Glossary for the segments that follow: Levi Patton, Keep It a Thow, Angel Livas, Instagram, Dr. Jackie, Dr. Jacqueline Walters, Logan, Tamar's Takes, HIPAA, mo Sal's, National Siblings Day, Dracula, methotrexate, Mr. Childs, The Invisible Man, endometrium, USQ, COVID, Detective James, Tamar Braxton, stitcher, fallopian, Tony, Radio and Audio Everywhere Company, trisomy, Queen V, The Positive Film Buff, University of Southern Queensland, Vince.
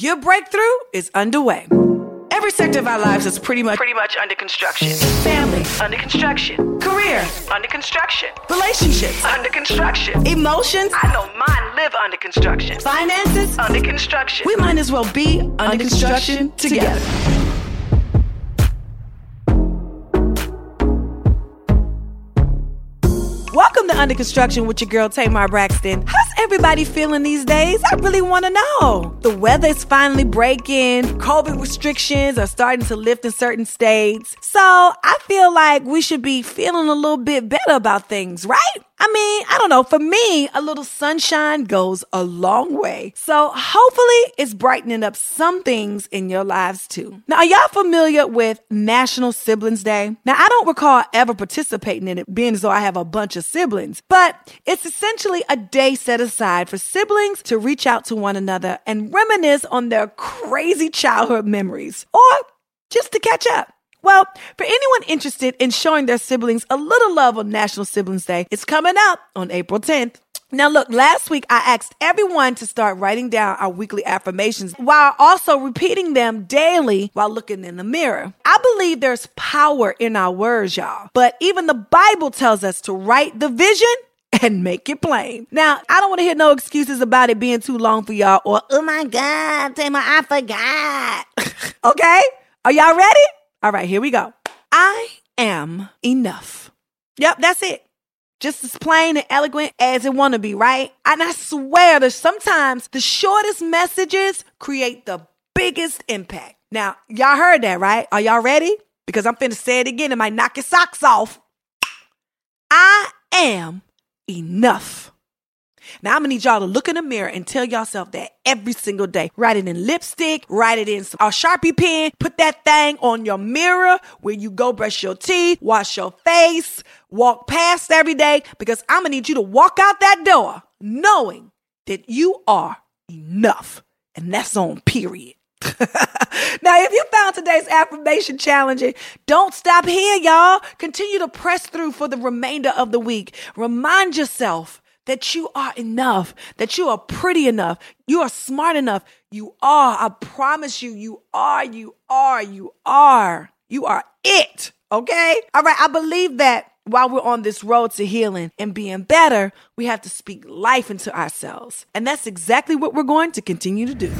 Your breakthrough is underway. Every sector of our lives is pretty much under construction. Family, under construction. Career, under construction. Relationships, under construction. Emotions, I know mine live under construction. Finances, under construction. We might as well be under construction together. Welcome to Under Construction with your girl Tamar Braxton. How's everybody feeling these days? I really want to know. The weather's finally breaking. COVID restrictions are starting to lift in certain states. So I feel like we should be feeling a little bit better about things, right? I mean, I don't know. For me, a little sunshine goes a long way. So hopefully it's brightening up some things in your lives too. Now, are y'all familiar with National Siblings Day? Now, I don't recall ever participating in it, being as though I have a bunch of siblings, but it's essentially a day set aside for siblings to reach out to one another and reminisce on their crazy childhood memories or just to catch up. Well, for anyone interested in showing their siblings a little love on National Siblings Day, it's coming up on April 10th. Now, look, last week I asked everyone to start writing down our weekly affirmations while also repeating them daily while looking in the mirror. I believe there's power in our words, y'all, but even the Bible tells us to write the vision and make it plain. Now, I don't want to hear no excuses about it being too long for y'all or, oh my God, Tamar, I forgot. Okay? Are y'all ready? All right, here we go. I am enough. Yep, that's it. Just as plain and eloquent as it want to be, right? And I swear that sometimes the shortest messages create the biggest impact. Now, y'all heard that, right? Are y'all ready? Because I'm finna say it again. It might knock your socks off. I am enough. Now, I'm going to need y'all to look in the mirror and tell yourself that every single day. Write it in lipstick, write it in a Sharpie pen, put that thing on your mirror where you go brush your teeth, wash your face, walk past every day, because I'm going to need you to walk out that door knowing that you are enough. And that's on period. Now, if you found today's affirmation challenging, don't stop here, y'all. Continue to press through for the remainder of the week. Remind yourself that you are enough, that you are pretty enough, you are smart enough, you are, I promise you, you are it, okay? All right, I believe that while we're on this road to healing and being better, we have to speak life into ourselves. And that's exactly what we're going to continue to do.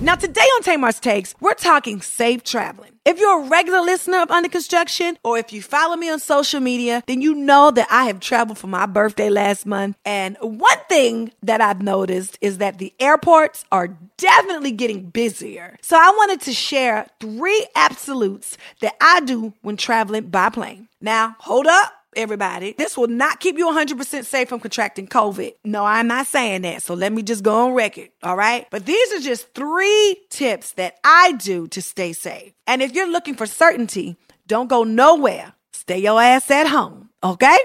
Now, today on Tamar's Takes, we're talking safe traveling. If you're a regular listener of Under Construction, or if you follow me on social media, then you know that I have traveled for my birthday last month. And one thing that I've noticed is that the airports are definitely getting busier. So I wanted to share 3 absolutes that I do when traveling by plane. Now, hold up, everybody. This will not keep you 100% safe from contracting COVID. No, I'm not saying that. So let me just go on record. All right. But these are just 3 tips that I do to stay safe. And if you're looking for certainty, don't go nowhere. Stay your ass at home. Okay.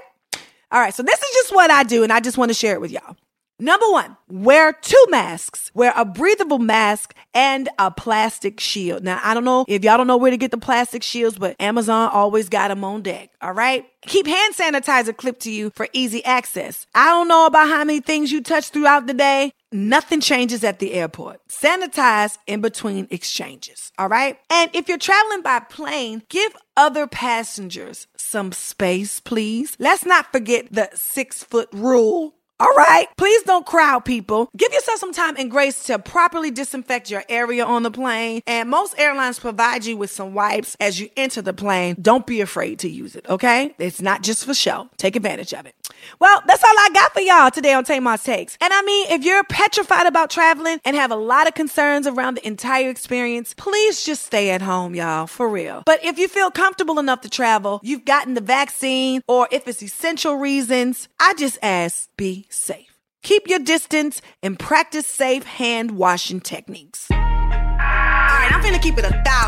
All right. So this is just what I do. And I just want to share it with y'all. Number 1, wear 2 masks. Wear a breathable mask and a plastic shield. Now, I don't know if y'all don't know where to get the plastic shields, but Amazon always got them on deck. All right. Keep hand sanitizer clipped to you for easy access. I don't know about how many things you touch throughout the day. Nothing changes at the airport. Sanitize in between exchanges. All right. And if you're traveling by plane, give other passengers some space, please. Let's not forget the 6-foot rule. All right, please don't crowd people. Give yourself some time and grace to properly disinfect your area on the plane. And most airlines provide you with some wipes as you enter the plane. Don't be afraid to use it, okay? It's not just for show. Take advantage of it. Well, that's all I got for y'all today on Tamar's Takes. And I mean, if you're petrified about traveling and have a lot of concerns around the entire experience, please just stay at home, y'all, for real. But if you feel comfortable enough to travel, you've gotten the vaccine, or if it's essential reasons, I just ask, be safe. Keep your distance and practice safe hand washing techniques. All right, I'm finna keep it a thou.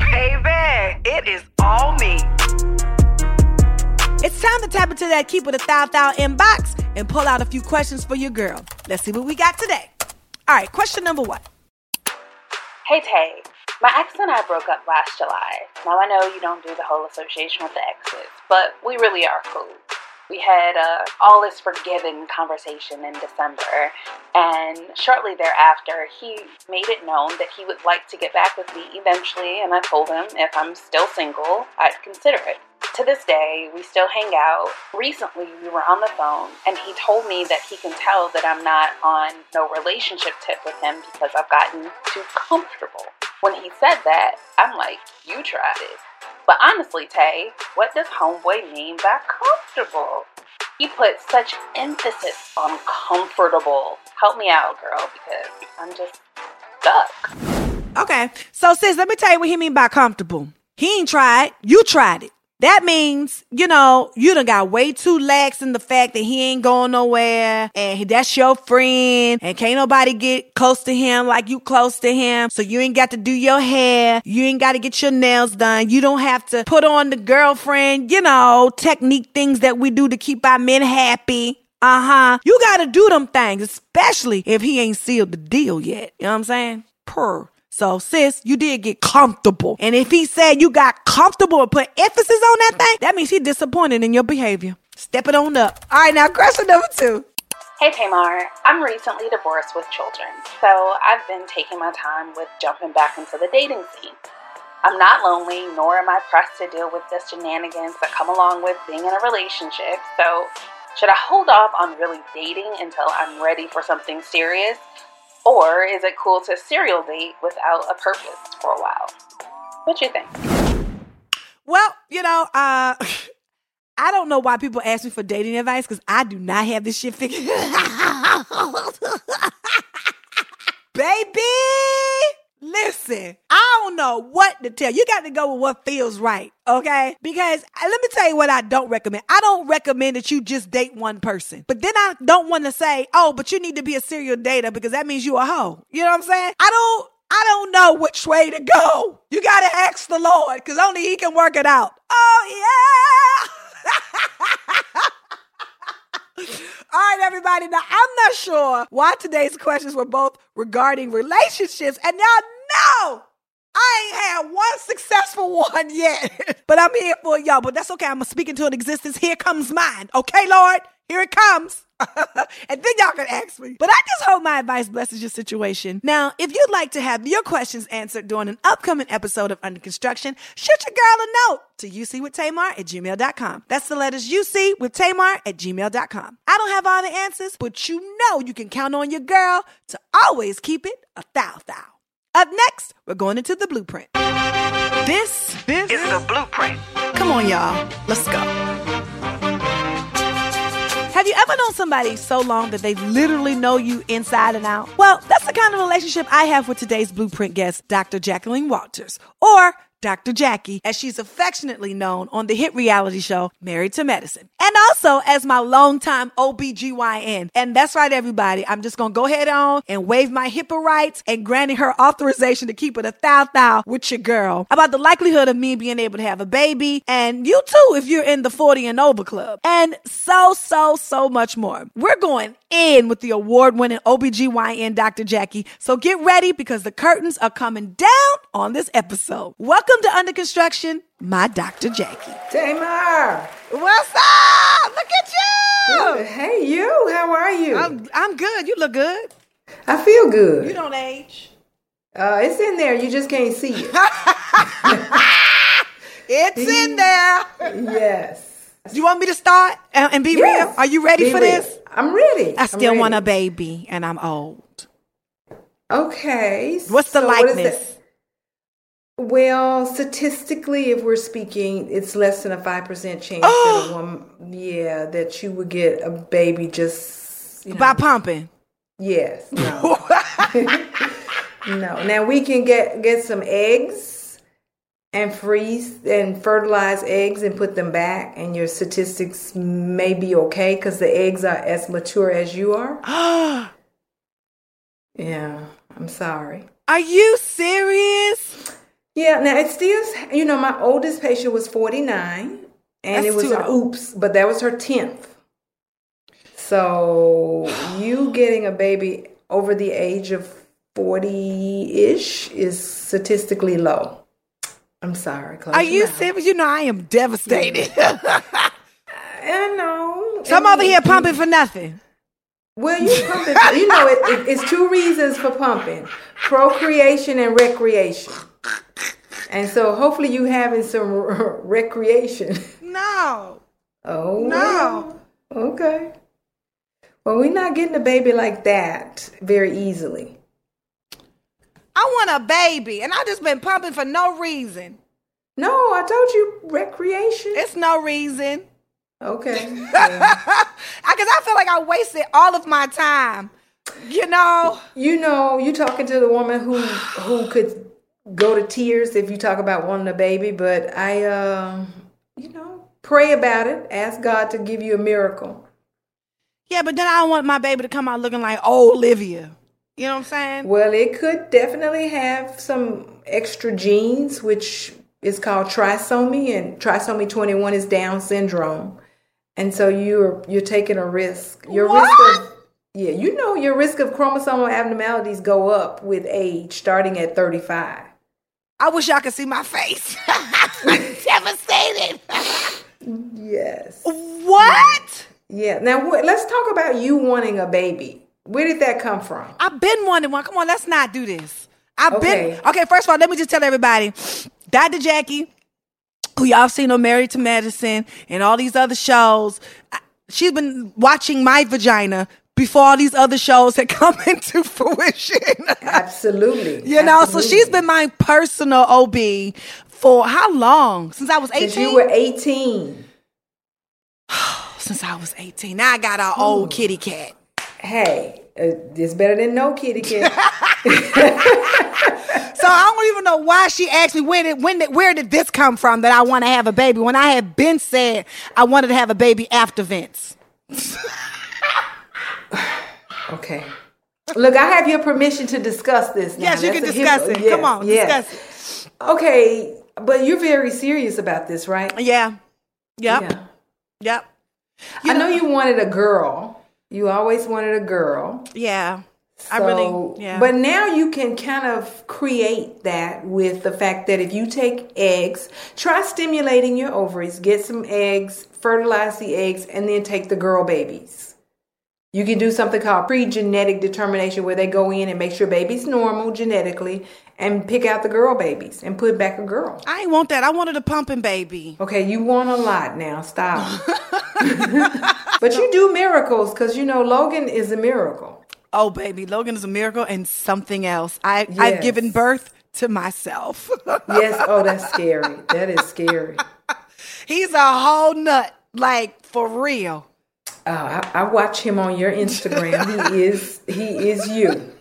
Baby, it is all me. It's time to tap into that Keep It a Thow inbox and pull out a few questions for your girl. Let's see what we got today. All right, question number 1. Hey, Tay. My ex and I broke up last July. Now, I know you don't do the whole association with the exes, but we really are cool. We had all is forgiven conversation in December, and shortly thereafter, he made it known that he would like to get back with me eventually, and I told him if I'm still single, I'd consider it. To this day, we still hang out. Recently, we were on the phone, and he told me that he can tell that I'm not on no relationship tip with him because I've gotten too comfortable. When he said that, I'm like, you tried it. But honestly, Tay, what does homeboy mean by comfortable? He put such emphasis on comfortable. Help me out, girl, because I'm just stuck. Okay, so sis, let me tell you what he mean by comfortable. He ain't tried, you tried it. That means, you know, you done got way too lax in the fact that he ain't going nowhere and that's your friend and can't nobody get close to him like you close to him. So you ain't got to do your hair. You ain't got to get your nails done. You don't have to put on the girlfriend, you know, technique things that we do to keep our men happy. You got to do them things, especially if he ain't sealed the deal yet. You know what I'm saying? So, sis, you did get comfortable. And if he said you got comfortable and put emphasis on that thing, that means he's disappointed in your behavior. Step it on up. All right, now question number 2. Hey, Tamar. I'm recently divorced with children, so I've been taking my time with jumping back into the dating scene. I'm not lonely, nor am I pressed to deal with the shenanigans that come along with being in a relationship. So should I hold off on really dating until I'm ready for something serious? Or is it cool to serial date without a purpose for a while? What you think? Well, you know, I don't know why people ask me for dating advice because I do not have this shit figured out. Baby, listen, I don't know what to tell you. You got to go with what feels right, okay? Because let me tell you what I don't recommend. I don't recommend that you just date one person. But then I don't want to say, oh, but you need to be a serial dater because that means you a hoe. You know what I'm saying? I don't know which way to go. You got to ask the Lord because only he can work it out. Oh, yeah. All right, everybody. Now, I'm not sure why today's questions were both regarding relationships. And y'all know I ain't had one successful one yet. But I'm here for y'all. But that's okay. I'm speaking to an existence. Here comes mine. Okay, Lord? Here it comes. And then y'all can ask me. But I just hope my advice blesses your situation. Now, if you'd like to have your questions answered during an upcoming episode of Under Construction, shoot your girl a note to ucwithtamar@gmail.com. That's the letters ucwithtamar@gmail.com. I don't have all the answers, but you know you can count on your girl to always keep it a thou. Up next, we're going into the blueprint. This is the blueprint. Come on, y'all. Let's go. Have you ever known somebody so long that they literally know you inside and out? Well, that's the kind of relationship I have with today's Blueprint guest, Dr. Jacqueline Walters, or Dr. Jackie, as she's affectionately known on the hit reality show, Married to Medicine, and also as my longtime OBGYN. And that's right, everybody. I'm just going to go ahead on and waive my HIPAA rights and granting her authorization to keep it a thou with your girl about the likelihood of me being able to have a baby, and you too if you're in the 40 and over club, and so much more. We're going in with the award-winning OBGYN Dr. Jackie, so get ready because the curtains are coming down on this episode. Welcome to Under Construction, my Dr. Jackie. Tamar! What's up? Look at you! Good. Hey, you. How are you? I'm good. You look good. I feel good. You don't age. It's in there. You just can't see it. It's in there. Yes. Do you want me to start and be real? Are you ready for this? I'm ready. I still want a baby, and I'm old. Okay. What's the likeness? Well, statistically, if we're speaking, it's less than a 5% chance that a woman, that you would get a baby just by pumping. Yes, no, no. Now we can get some eggs and freeze and fertilize eggs and put them back, and your statistics may be okay because the eggs are as mature as you are. Yeah, I'm sorry. Are you serious? Yeah, now it's still, my oldest patient was 49, and that's it was her oops, but that was her 10th. So you getting a baby over the age of 40-ish is statistically low. I'm sorry, Chloe. Are you serious? I am devastated. I know. So I'm over here pumping for nothing. Well, you pumping. You know, it's two reasons for pumping: procreation and recreation. And so, hopefully, you having some recreation. No. Oh no. Well. Okay. Well, we're not getting a baby like that very easily. I want a baby, and I just been pumping for no reason. No, I told you recreation. It's no reason. Okay. Because I feel like I wasted all of my time. You know, you talking to the woman who could go to tears if you talk about wanting a baby, but I, pray about it. Ask God to give you a miracle. Yeah, but then I don't want my baby to come out looking like old Olivia. You know what I'm saying? Well, it could definitely have some extra genes, which is called trisomy, and trisomy 21 is Down syndrome. And so you're taking a risk. Your risk of chromosomal abnormalities go up with age, starting at 35. I wish y'all could see my face. I'm devastated. Yes. What? Yeah. Now, let's talk about you wanting a baby. Where did that come from? I've been wanting one. Come on, let's not do this. Okay, first of all, let me just tell everybody, Dr. Jackie, who y'all seen on Married to Medicine and all these other shows, she's been watching my vagina before all these other shows had come into fruition. Absolutely. So she's been my personal OB for how long? Since I was 18? Since you were 18. Since I was 18. Now I got our old kitty cat. Hey, it's better than no kitty cat. So I don't even know why she asked me where did this come from that I want to have a baby when I had been said I wanted to have a baby after Vince. Okay. Look, I have your permission to discuss this now. Yes, you can discuss it. Yes, come on, yes. Discuss it. Okay, but you're very serious about this, right? Yeah. Yep. I know you wanted a girl. You always wanted a girl. Yeah. So, but now you can kind of create that with the fact that if you take eggs, try stimulating your ovaries, get some eggs, fertilize the eggs, and then take the girl babies. You can do something called pre-genetic determination where they go in and make sure baby's normal genetically and pick out the girl babies and put back a girl. I ain't want that. I wanted a pumping baby. Okay, you want a lot now. Stop. But you do miracles because, Logan is a miracle. Oh, baby, Logan is a miracle and something else. I've given birth to myself. Yes. Oh, that's scary. That is scary. He's a whole nut, like for real. I watch him on your Instagram. He is you.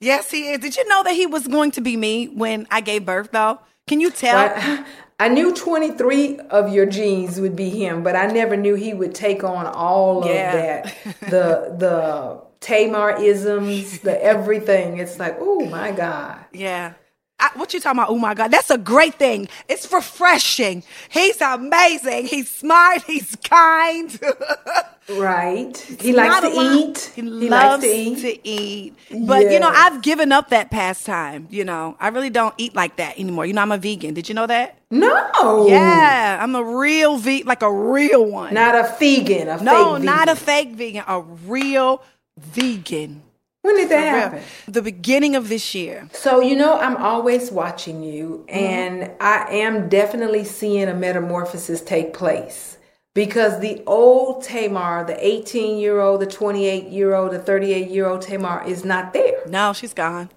Yes, he is. Did you know that he was going to be me when I gave birth, though? Can you tell? Well, I knew 23 of your genes would be him, but I never knew he would take on all of that. The Tamar-isms, the everything. It's like, oh, my God. Yeah. What you talking about? Oh, my God. That's a great thing. It's refreshing. He's amazing. He's smart. He's kind. Right. He likes to eat. He loves to eat. But, I've given up that pastime. I really don't eat like that anymore. I'm a vegan. Did you know that? No. Yeah. I'm a real vegan, like a real one. Not a vegan. Not a fake vegan. A real vegan. When did that happen? The beginning of this year. So, I'm always watching you, and I am definitely seeing a metamorphosis take place. Because the old Tamar, the 18-year-old, the 28-year-old, the 38-year-old Tamar is not there. No, she's gone.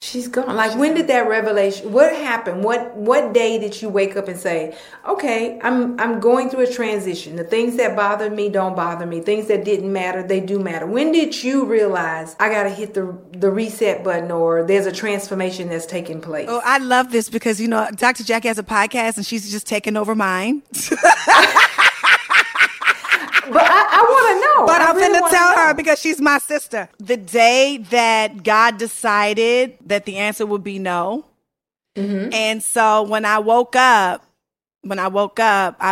She's gone. Like, when did that revelation, what happened? What day did you wake up and say, okay, I'm going through a transition. The things that bothered me don't bother me. Things that didn't matter, they do matter. When did you realize I got to hit the reset button or there's a transformation that's taking place? Oh, I love this because, Dr. Jackie has a podcast and she's just taking over mine. But I want to know. But I'm going to tell her because she's my sister. The day that God decided that the answer would be no. Mm-hmm. And so when I woke up, I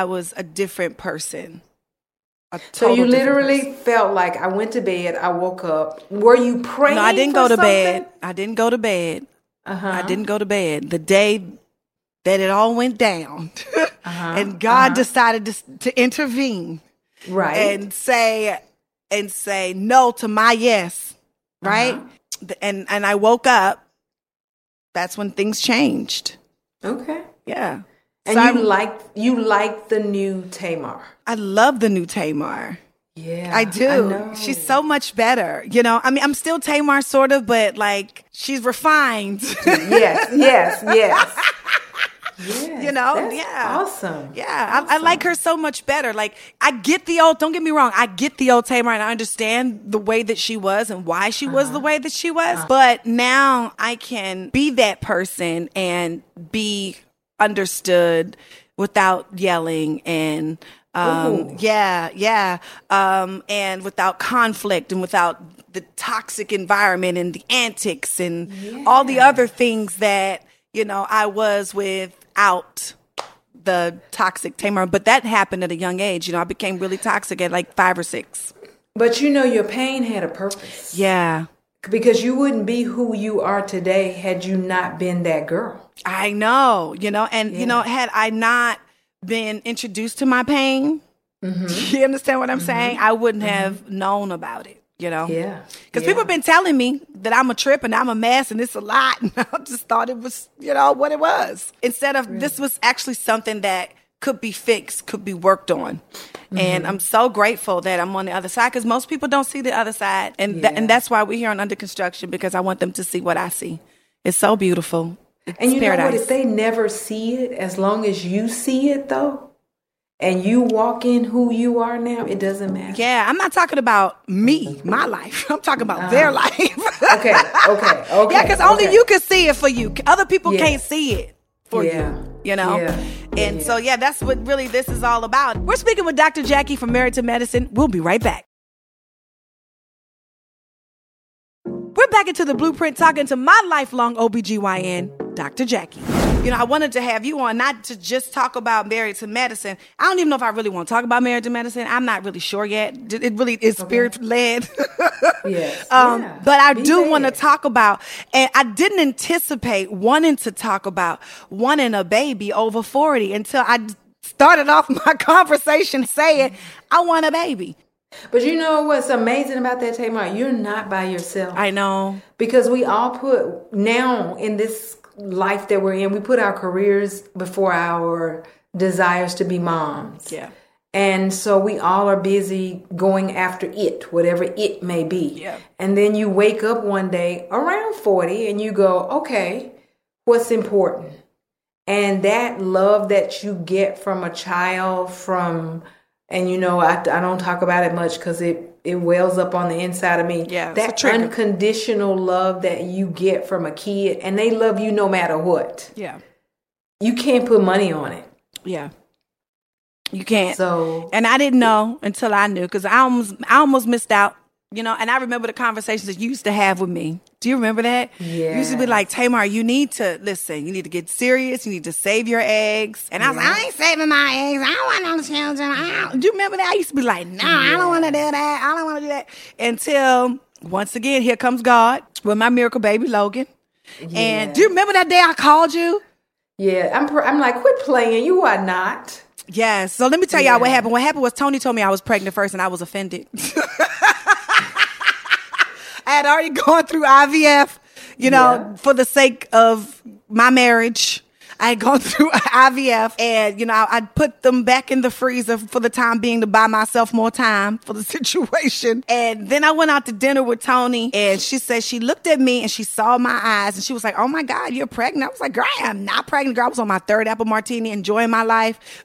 was a different person. So you literally felt like I went to bed. I woke up. Were you praying? No, I didn't go to bed. I didn't go to bed. Uh-huh. I didn't go to bed. The day that it all went down. and God decided to intervene, right, and say no to my yes, right, and I woke up. That's when things changed. Okay. Yeah. And so you like the new Tamar. I love the new Tamar. Yeah, I do. I she's so much better. You know, I mean, I'm still Tamar sort of, but like she's refined. Yes. Yes, you know, that's awesome. Yeah, awesome. I like her so much better. Like, I get the old, don't get me wrong, I get the old Tamar, and I understand the way that she was and why she was the way that she was. But now I can be that person and be understood without yelling and and without conflict and without the toxic environment and the antics and all the other things that, you know, I was without the toxic Tamar, but that happened at a young age. You know, I became really toxic at like 5 or 6. But you know, your pain had a purpose. Yeah. Because you wouldn't be who you are today had you not been that girl. I know, you know, and, you know, had I not been introduced to my pain, you understand what I'm saying? I wouldn't have known about it. You know, because people have been telling me that I'm a trip and I'm a mess and it's a lot. And I just thought it was, you know, what it was. Instead of this was actually something that could be fixed, could be worked on. And I'm so grateful that I'm on the other side because most people don't see the other side. And and that's why we're here on Under Construction, because I want them to see what I see. It's so beautiful. It's and you paradise. Know what? If they never see it, as long as you see it, though. And you walk in who you are now, it doesn't matter. Yeah, I'm not talking about me, my life. I'm talking about their life. Okay. Yeah, because only you can see it for you. Other people can't see it for you, you know? Yeah. And so, yeah, that's what really this is all about. We're speaking with Dr. Jackie from Married to Medicine. We'll be right back. We're back into The Blueprint talking to my lifelong OBGYN, Dr. Jackie. You know, I wanted to have you on not to just talk about Married to Medicine. I don't even know if I really want to talk about Married to Medicine. I'm not really sure yet. It really is spirit-led. Yes. But I do want to talk about, and I didn't anticipate wanting to talk about wanting a baby over 40 until I started off my conversation saying, I want a baby. But you know what's amazing about that, Tamar? You're not by yourself. I know. Because we all put, now in this life that we're in, we put our careers before our desires to be moms. Yeah. And so we all are busy going after it, whatever it may be. Yeah. And then you wake up one day around 40 and you go, okay, what's important? And that love that you get from a child, from... And, you know, I don't talk about it much because it wells up on the inside of me. Yeah, that unconditional love that you get from a kid, and they love you no matter what. Yeah. You can't put money on it. Yeah. You can't. So, and I didn't know until I knew, because I almost missed out, you know, and I remember the conversations that you used to have with me. Do you remember that? Yeah. You used to be like, Tamar, you need to listen. You need to get serious. You need to save your eggs. And I was like, I ain't saving my eggs. I don't want no children. Do you remember that? I used to be like, no, I don't want to do that. I don't want to do that. Until, once again, here comes God with my miracle baby, Logan. Yeah. And do you remember that day I called you? Yeah. I'm like, quit playing. You are not. Yeah. So let me tell y'all what happened. What happened was Tony told me I was pregnant first, and I was offended. I had already gone through IVF, you know, for the sake of my marriage. I had gone through IVF, and, you know, I put them back in the freezer for the time being to buy myself more time for the situation. And then I went out to dinner with Tony, and she said she looked at me and she saw my eyes and she was like, oh my God, you're pregnant. I was like, girl, I am not pregnant. Girl, I was on my third apple martini enjoying my life.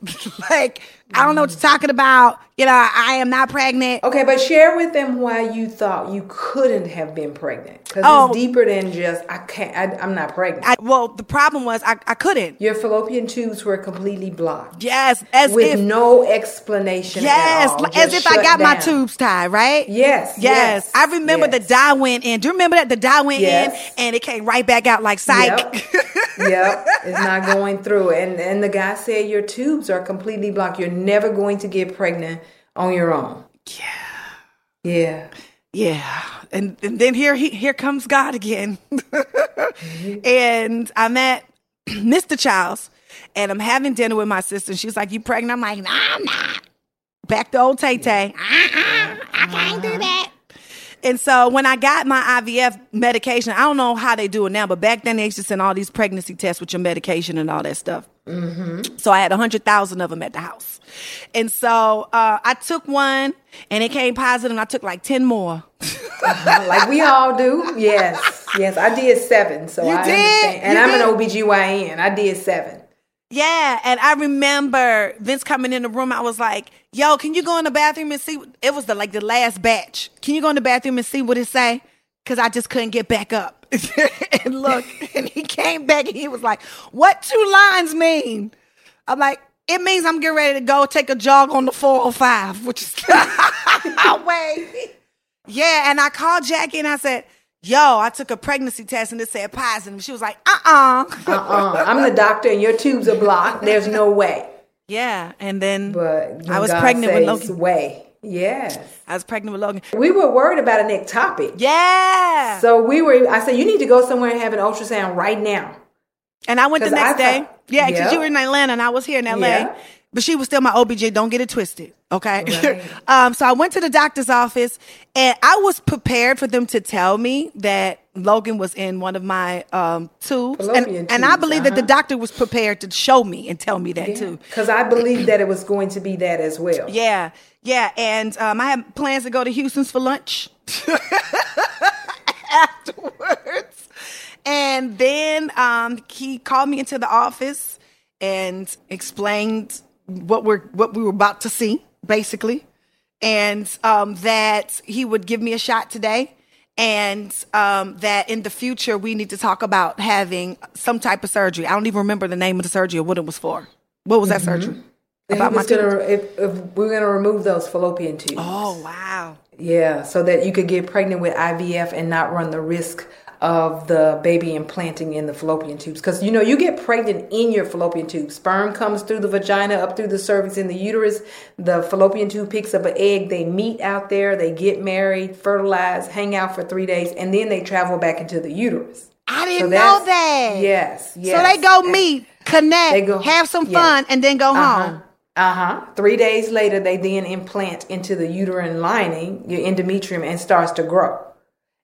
Like, I don't know what you're talking about. You know, I am not pregnant. Okay, but share with them why you thought you couldn't have been pregnant. Because it's deeper than just, I'm not pregnant. The problem was I couldn't. Your fallopian tubes were completely blocked. Yes. With no explanation at all. Yes, as if I got my tubes tied, right? Yes. I remember the dye went in. Do you remember that? The dye went in and it came right back out like psych. Yep. It's not going through. And the guy said your tubes are completely blocked. You're never going to get pregnant on your own. Yeah. And then here comes God again. And I met Mr. Childs, and I'm having dinner with my sister. And she's like, "You pregnant?" I'm like, "Nah, I'm not." Back to old Tay Tay. I can't do that. And so when I got my IVF medication, I don't know how they do it now, but back then they used to send all these pregnancy tests with your medication and all that stuff. Mm-hmm. So I had 100,000 of them at the house. And so I took one and it came positive, and I took like 10 more. Like we all do. Yes. Yes. I did 7. So I understand. And I'm an OBGYN. I did 7. Yeah, and I remember Vince coming in the room. I was like, "Yo, can you go in the bathroom and see?" It was the last batch. "Can you go in the bathroom and see what it say?" Because I just couldn't get back up. And look, and he came back and he was like, "What 2 lines mean?" I'm like, "It means I'm getting ready to go take a jog on the 405, which is my way." Yeah, and I called Jackie and I said, "Yo, I took a pregnancy test and it said positive." She was like, I'm the doctor and your tubes are blocked. There's no way." Yeah, and then I was pregnant with Logan. Way. Yes. I was pregnant with Logan. We were worried about an ectopic. Yeah. So I said, "You need to go somewhere and have an ultrasound right now." And I went the next day. Yeah, because you were in Atlanta and I was here in LA. Yeah. But she was still my OBJ. Don't get it twisted, okay? Right. So I went to the doctor's office, and I was prepared for them to tell me that Logan was in one of my tubes. And I believe that the doctor was prepared to show me and tell me that too. Because I believed that it was going to be that as well. Yeah, yeah. And I had plans to go to Houston's for lunch afterwards. And then he called me into the office and explained what we were about to see, basically, and that he would give me a shot today, and that in the future we need to talk about having some type of surgery. I don't even remember the name of the surgery or what it was for. What was that surgery? If we're going to remove those fallopian tubes. Oh, wow. Yeah, so that you could get pregnant with IVF and not run the risk of the baby implanting in the fallopian tubes. Because, you get pregnant in your fallopian tube. Sperm comes through the vagina, up through the cervix, in the uterus. The fallopian tube picks up an egg. They meet out there. They get married, fertilize, hang out for 3 days, and then they travel back into the uterus. I didn't know that. Yes. So they go meet, connect, have some fun, and then go home. 3 days later, they then implant into the uterine lining, your endometrium, and starts to grow.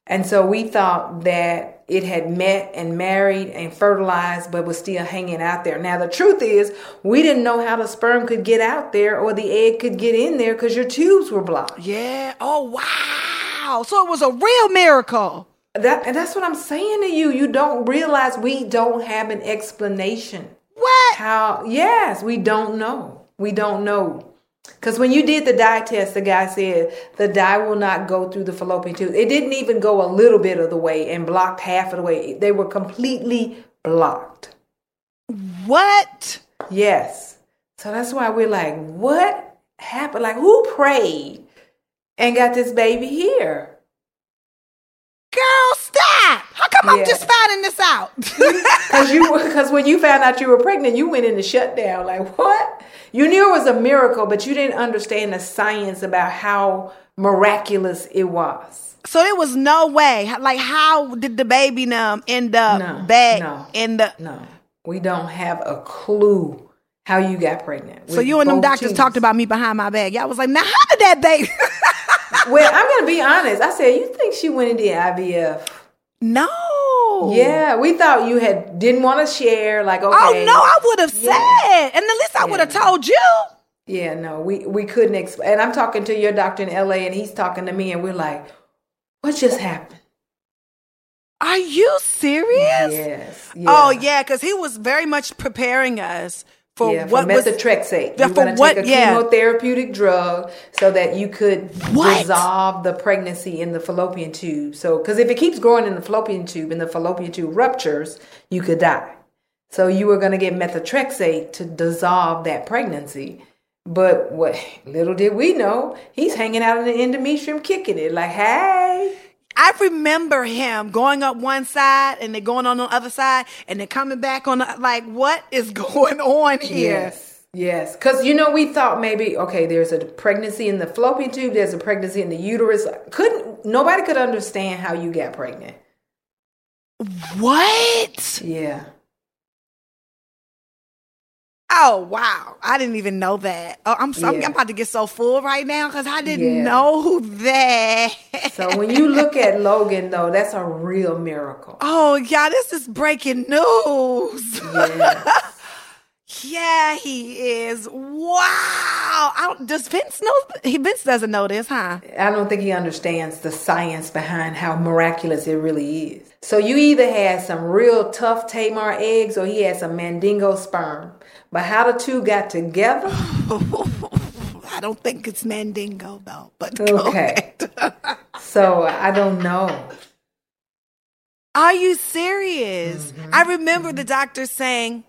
And so we thought that it had met and married and fertilized, but was still hanging out there. Now, the truth is, we didn't know how the sperm could get out there or the egg could get in there because your tubes were blocked. Yeah. Oh, wow. So it was a real miracle. That's what I'm saying to you. You don't realize we don't have an explanation. What? Yes, we don't know. We don't know. Because when you did the dye test, the guy said the dye will not go through the fallopian tube. It didn't even go a little bit of the way and blocked half of the way. They were completely blocked. What? Yes. So that's why we're like, what happened? Like, who prayed and got this baby here? Girl, stop! How come I'm just finding this out? Because when you found out you were pregnant, you went into shutdown. Like, what? You knew it was a miracle, but you didn't understand the science about how miraculous it was. So there was no way. Like, how did the baby end up back in the... No, we don't have a clue how you got pregnant. So you and them doctors talked about me behind my back. Y'all was like, now how did that baby... Well, I'm going to be honest. I said, you think she went and did IVF? No. Yeah, we thought you didn't want to share. Like, okay. Oh, no, I would have said. And at least I would have told you. Yeah, no, we couldn't explain. And I'm talking to your doctor in LA, and he's talking to me, and we're like, what just happened? Are you serious? Yes. Yeah. Oh, yeah, because he was very much preparing us. For methotrexate. You were going to take a chemotherapeutic drug so that you could dissolve the pregnancy in the fallopian tube. So, because if it keeps growing in the fallopian tube and the fallopian tube ruptures, you could die. So you were going to get methotrexate to dissolve that pregnancy. But little did we know, he's hanging out in the endometrium kicking it like, hey. I remember him going up one side and then going on the other side and then coming back on what is going on here? Yes. Because, we thought maybe, okay, there's a pregnancy in the fallopian tube. There's a pregnancy in the uterus. Nobody could understand how you got pregnant. What? Yeah. Oh, wow. I didn't even know that. Oh, I'm about to get so full right now because I didn't know that. So when you look at Logan, though, that's a real miracle. Oh, yeah, this is breaking news. Yes. Yeah, he is. Wow. Does Vince know? Vince doesn't know this, huh? I don't think he understands the science behind how miraculous it really is. So you either had some real tough Tamar eggs or he had some Mandingo sperm. But how the two got together? I don't think it's Mandingo, though. But okay. So I don't know. Are you serious? Mm-hmm. I remember the doctor saying,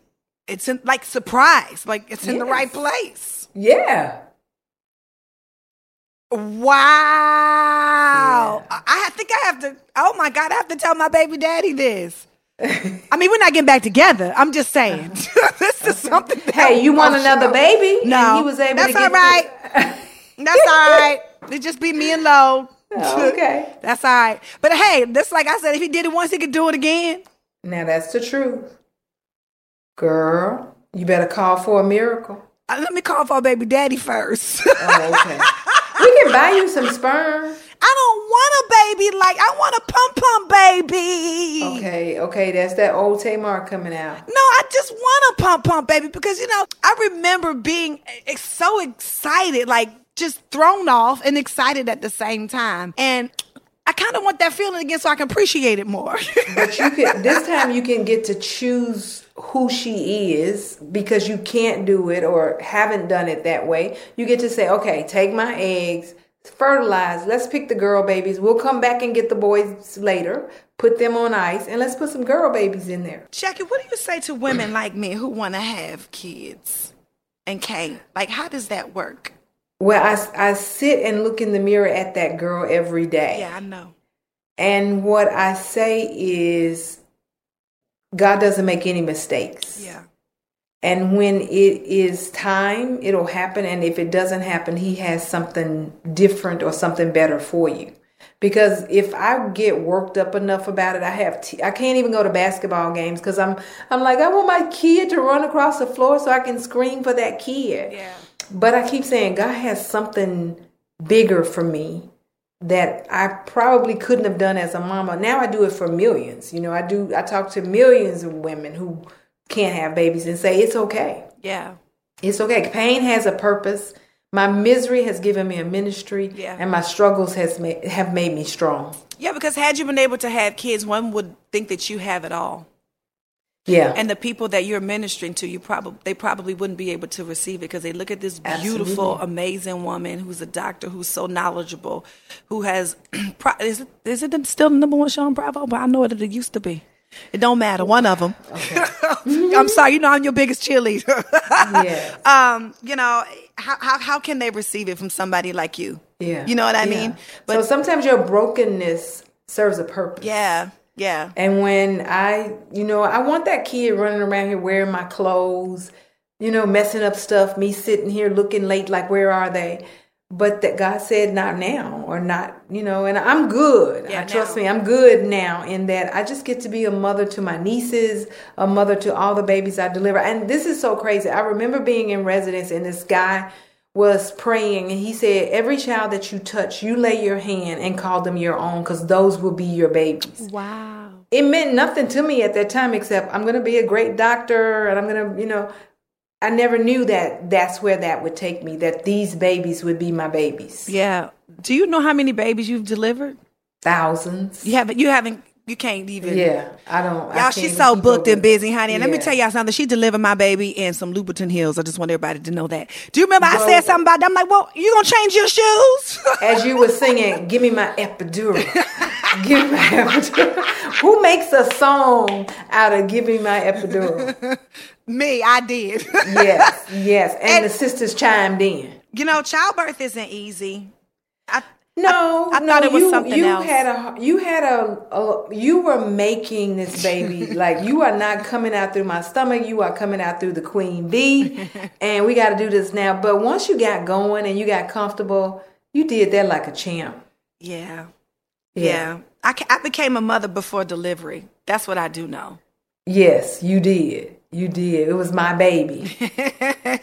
it's in, like, surprise. Like, it's in the right place. Yeah. Wow. Yeah. I think I have to, oh, my God, I have to tell my baby daddy this. I mean, we're not getting back together. I'm just saying. This is something that... Hey, you want another baby? No. He was able to get all right. That's all right. It just be me and Lo. Oh, okay. That's all right. But, hey, that's like I said, if he did it once, he could do it again. Now, that's the truth. Girl, you better call for a miracle. Let me call for a baby daddy first. Oh, okay. We can buy you some sperm. I don't want a baby. Like, I want a pump baby. Okay. That's that old Tamar coming out. No, I just want a pump baby because, you know, I remember being so excited, like just thrown off and excited at the same time. And I kind of want that feeling again so I can appreciate it more. But you can, this time you can get to choose who she is because you can't do it or haven't done it that way. You get to say, okay, take my eggs, fertilize, let's pick the girl babies. We'll come back and get the boys later, put them on ice, and let's put some girl babies in there. Jackie, what do you say to women like me who want to have kids and can't? Like, how does that work? Well, I sit and look in the mirror at that girl every day. Yeah, I know. And what I say is God doesn't make any mistakes. Yeah. And when it is time, it'll happen. And if it doesn't happen, he has something different or something better for you. Because if I get worked up enough about it, I can't even go to basketball games because I'm like, I want my kid to run across the floor so I can scream for that kid. Yeah. But I keep saying God has something bigger for me that I probably couldn't have done as a mama. Now I do it for millions. You know, I talk to millions of women who can't have babies and say, it's okay. Yeah. It's okay. Pain has a purpose. My misery has given me a ministry, and my struggles have made me strong. Yeah, because had you been able to have kids, one would think that you have it all. Yeah. And the people that you're ministering to, they probably wouldn't be able to receive it because they look at this beautiful, amazing woman who's a doctor, who's so knowledgeable, who has, is it still the number one show on Bravo? But I know it used to be. It don't matter. One of them. Okay. I'm sorry. You know, I'm your biggest cheerleader. Yes. You know, how can they receive it from somebody like you? Yeah. You know what I mean? But so sometimes your brokenness serves a purpose. Yeah. Yeah. And when I want that kid running around here wearing my clothes, you know, messing up stuff, me sitting here looking late like, where are they? But that God said, not now or not, you know, and I'm good. Yeah, trust me, I'm good now in that I just get to be a mother to my nieces, a mother to all the babies I deliver. And this is so crazy. I remember being in residence and this guy was praying and he said, every child that you touch, you lay your hand and call them your own because those will be your babies. Wow. It meant nothing to me at that time except I'm going to be a great doctor and I'm going to, you know, I never knew that that's where that would take me, that these babies would be my babies. Yeah. Do you know how many babies you've delivered? Thousands. You haven't. You can't even. Yeah, I don't. Y'all, she's so booked and busy, honey. And let me tell y'all something. She delivered my baby in some Luberton Hills. I just want everybody to know that. Do you remember I said something about that? I'm like, well, you going to change your shoes? As you were singing, give me my epidural. Give me my epidural. Who makes a song out of give me my epidural? Me, I did. Yes. And the sisters chimed in. You know, childbirth isn't easy. No, I thought it was something else. You were making this baby. Like, you are not coming out through my stomach. You are coming out through the Queen V. And we got to do this now. But once you got going and you got comfortable, you did that like a champ. Yeah. I became a mother before delivery. That's what I do know. Yes, you did. You did. It was my baby.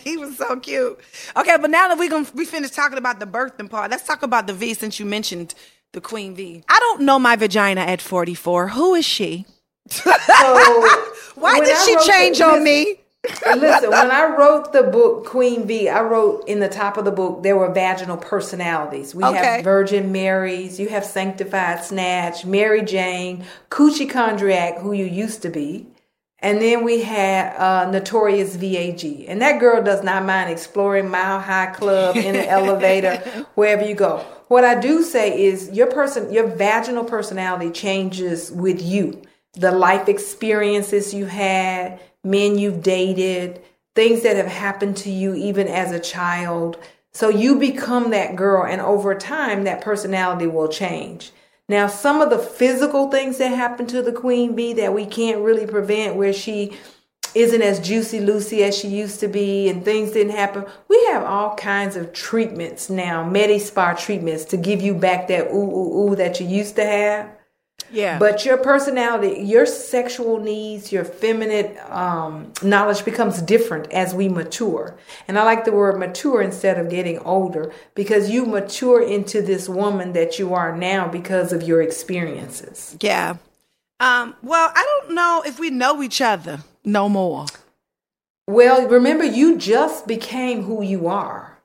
He was so cute. Okay, but now that we finished talking about the birthing part, let's talk about the V, since you mentioned the Queen V. I don't know my vagina at 44. Who is she? So, why did she change on me? Listen, when I wrote the book Queen V, I wrote in the top of the book, there were vaginal personalities. We have Virgin Marys, you have Sanctified Snatch, Mary Jane, Coochie Chondriac, who you used to be. And then we had Notorious VAG. And that girl does not mind exploring Mile High Club in an elevator, wherever you go. What I do say is your vaginal personality changes with you. The life experiences you had, men you've dated, things that have happened to you even as a child. So you become that girl, and over time, that personality will change. Now, some of the physical things that happen to the Queen Bee that we can't really prevent, where she isn't as juicy Lucy as she used to be and things didn't happen. We have all kinds of treatments now, Medi-Spa treatments to give you back that ooh that you used to have. Yeah. But your personality, your sexual needs, your feminine knowledge becomes different as we mature. And I like the word mature instead of getting older, because you mature into this woman that you are now because of your experiences. Yeah. Well, I don't know if we know each other no more. Well, remember, you just became who you are.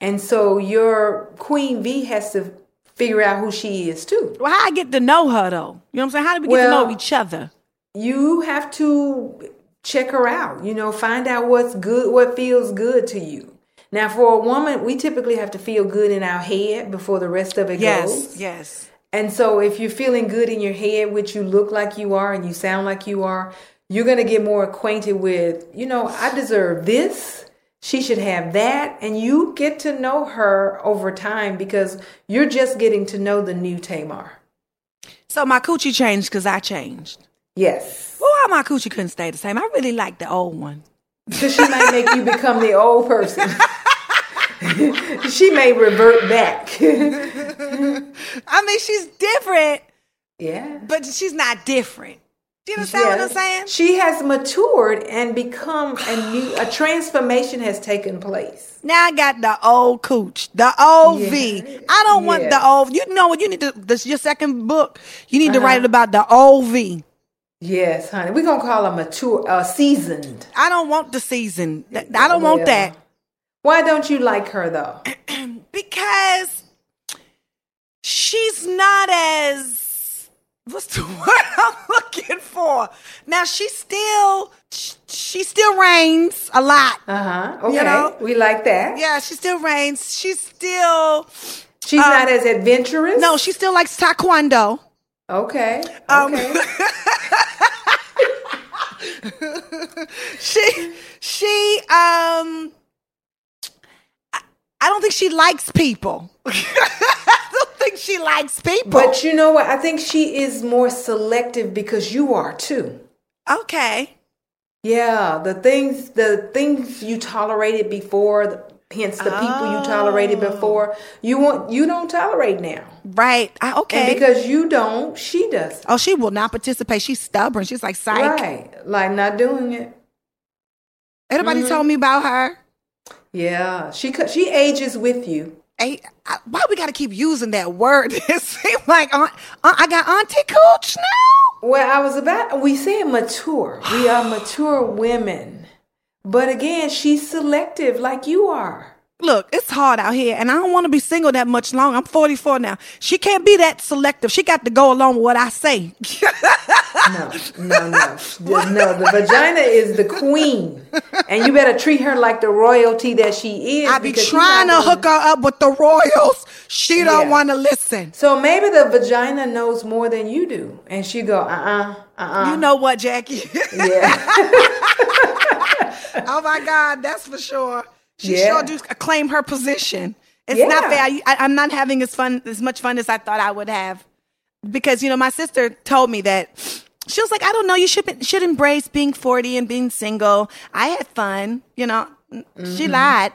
And so your Queen V has to figure out who she is too. Well, how I get to know her though? You know what I'm saying? How do we get to know each other? You have to check her out, find out what's good, what feels good to you. Now, for a woman, we typically have to feel good in our head before the rest of it goes. Yes. And so if you're feeling good in your head, which you look like you are and you sound like you are, you're going to get more acquainted with, I deserve this. She should have that. And you get to know her over time because you're just getting to know the new Tamar. So my coochie changed because I changed. Yes. Well, why my coochie couldn't stay the same? I really like the old one. Because she might make you become the old person. She may revert back. I mean, she's different. Yeah. But she's not different. You understand what I'm saying? She has matured and become a transformation has taken place. Now I got the old cooch, the old V. I don't want the old. You know what? You need to. This your second book. You need to write it about the old V. Yes, honey. We're gonna call her mature, seasoned. I don't want the seasoned. I don't want that. Why don't you like her though? Because she's not as. What's the word I'm looking for? Now, she still reigns a lot. Okay. We like that. Yeah, she still reigns. She's not as adventurous? No, she still likes taekwondo. Okay. I don't think she likes people. She likes people. But you know what? I think she is more selective because you are too. Okay. Yeah, the things you tolerated before, hence the people you tolerated before, you don't tolerate now. Right. Okay. And because you don't, she does. Oh, she will not participate. She's stubborn. She's like psych. Right. Like not doing it. Everybody told me about her. Yeah, she ages with you. Hey, why we got to keep using that word? It seems like I got auntie cooch now. Well, we said mature. We are mature women. But again, she's selective like you are. Look, it's hard out here, and I don't want to be single that much longer. I'm 44 now. She can't be that selective. She got to go along with what I say. No. The vagina is the queen, and you better treat her like the royalty that she is. I be trying to hook her up with the royals. She don't want to listen. So maybe the vagina knows more than you do, and she go, You know what, Jackie? Yeah. Oh, my God, that's for sure. She sure do claim her position. It's not fair. I'm not having as much fun as I thought I would have. Because, my sister told me that. She was like, I don't know. You should embrace being 40 and being single. I had fun. She lied.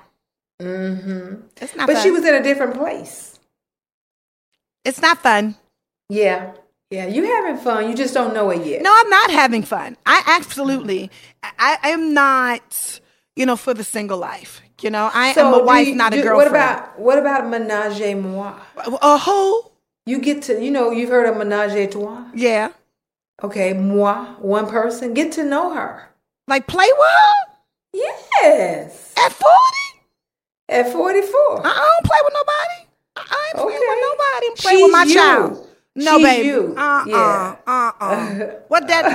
It's not fun. But she was in a different place. It's not fun. Yeah. Yeah, you having fun. You just don't know it yet. No, I'm not having fun. I absolutely, I am not, you know, for the single life. You know, I am a wife, not a girlfriend. What about menage a moi? A whole? You get to, you know, you've heard of menage a trois? Yeah. Okay, moi, one person. Get to know her. Like play with her? Yes. At 40? At 44. I don't play with nobody. I ain't playing with nobody. I'm playing with my child. No, she's baby. You. What that?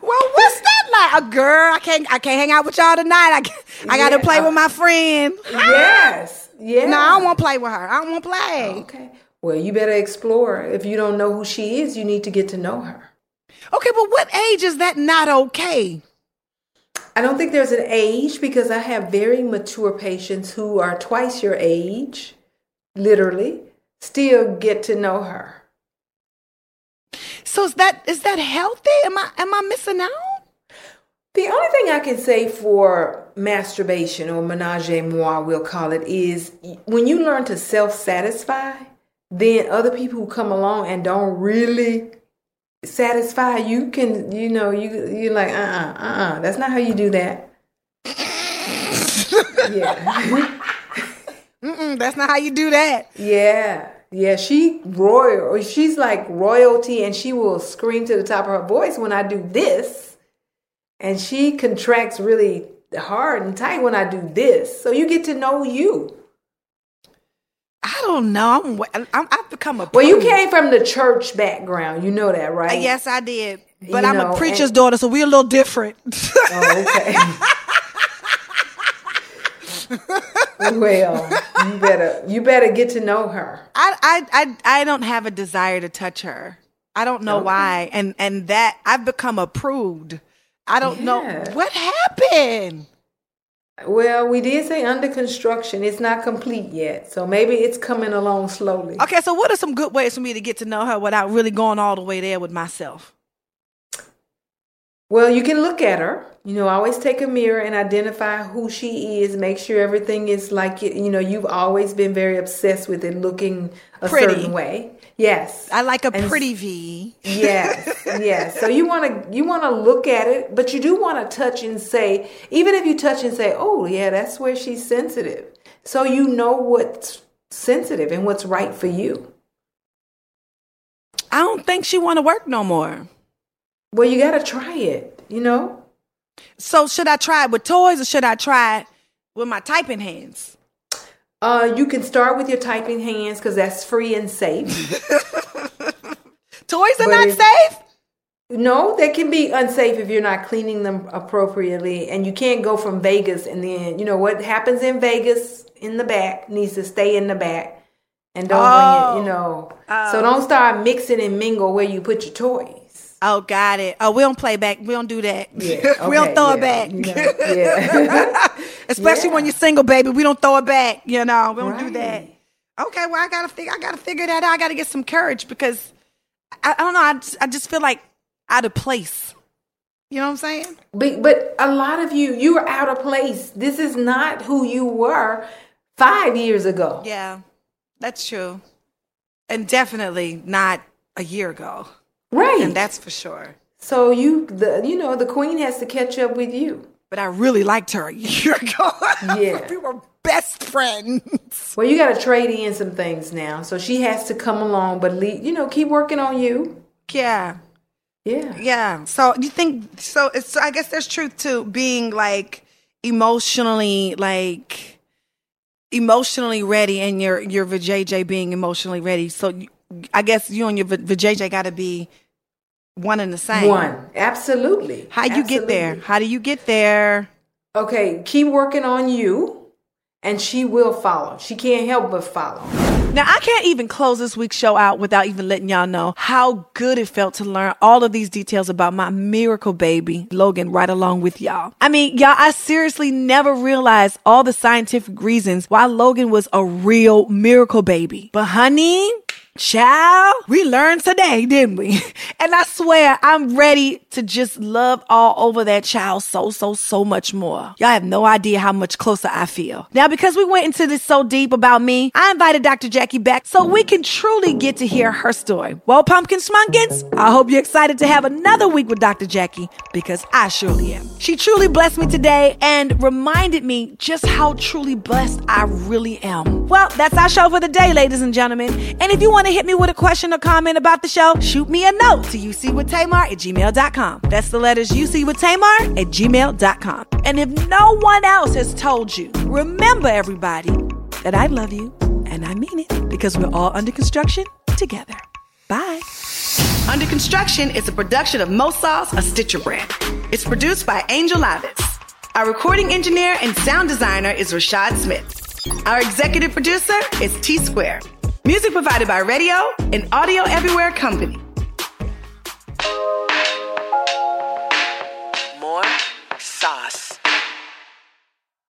Well, what's that like? A girl, I can't hang out with y'all tonight. I got to play with my friend. Yes. Yeah. No, I don't want to play with her. I don't want to play. Okay. Well, you better explore. If you don't know who she is, you need to get to know her. Okay, but what age is that not okay? I don't think there's an age, because I have very mature patients who are twice your age, literally, still get to know her. So is that healthy? Am I missing out? The only thing I can say for masturbation, or menage a moi, we'll call it, is when you learn to self-satisfy, then other people who come along and don't really satisfy you can, you know, you're like, that's not how you do that. Yeah. That's not how you do that. Yeah, she royal. She's like royalty, and she will scream to the top of her voice when I do this, and she contracts really hard and tight when I do this. So you get to know you. I don't know. I've become a prude. Well, you came from the church background. You know that, right? Yes, I did. But you I'm a preacher's daughter, so we're a little different. Oh, okay. Well, you better get to know her. I don't have a desire to touch her. I don't know why. And that I've become a prude. I don't know what happened. Well, we did say under construction. It's not complete yet. So maybe it's coming along slowly. Okay, so what are some good ways for me to get to know her without really going all the way there with myself? Well, you can look at her. You know, always take a mirror and identify who she is. Make sure everything is like, you know, you've always been very obsessed with it looking a certain way. Yes. I like pretty V. Yes, yes. So you want to look at it, but you do want to touch and say, even if you touch and say, oh, yeah, that's where she's sensitive. So you know what's sensitive and what's right for you. I don't think she want to work no more. Well, you got to try it, you know. So should I try it with toys, or should I try it with my typing hands? You can start with your typing hands, because that's free and safe. Toys are not safe? No, they can be unsafe if you're not cleaning them appropriately. And you can't go from Vegas and then, you know, what happens in Vegas in the back needs to stay in the back. And don't bring it, you know. So don't start mixing and mingle where you put your toys. Oh, got it. Oh, we don't play back. We don't do that. Yeah, okay, we don't throw it back. No, yeah. Especially when you're single, baby. We don't throw it back. You know, we don't do that. Okay, well, I gotta figure that out. I gotta get some courage, because I don't know. I just feel like out of place. You know what I'm saying? But a lot of you were out of place. This is not who you were 5 years ago. Yeah, that's true, and definitely not a year ago. Right. And that's for sure. So the queen has to catch up with you. But I really liked her a year ago. Yeah. We were best friends. Well, you got to trade in some things now. So she has to come along, but keep working on you. Yeah. Yeah. Yeah. So you think, so I guess there's truth to being like emotionally ready, and your vajayjay being emotionally ready. So I guess you and your vajayjay got to be one and the same. One. Absolutely. How do you get there? Okay, keep working on you, and she will follow. She can't help but follow. Now, I can't even close this week's show out without even letting y'all know how good it felt to learn all of these details about my miracle baby, Logan, right along with y'all. I mean, y'all, I seriously never realized all the scientific reasons why Logan was a real miracle baby. But honey... Child, we learned today, didn't we? And I swear, I'm ready to just love all over that child so much more. Y'all have no idea how much closer I feel. Now, because we went into this so deep about me, I invited Dr. Jackie back so we can truly get to hear her story. Well, Pumpkin Schmunkins, I hope you're excited to have another week with Dr. Jackie, because I surely am. She truly blessed me today and reminded me just how truly blessed I really am. Well, that's our show for the day, ladies and gentlemen. And if you want to hit me with a question or comment about the show, shoot me a note to ucwithtamar@gmail.com. That's the letters ucwithtamar@gmail.com. And if no one else has told you, remember everybody that I love you and I mean it, because we're all under construction together. Bye. Under Construction is a production of Mo Sal's, a Stitcher brand. It's produced by Angel Livas. Our recording engineer and sound designer is Rashad Smith. Our executive producer is T Square. Music provided by Radio and Audio Everywhere Company.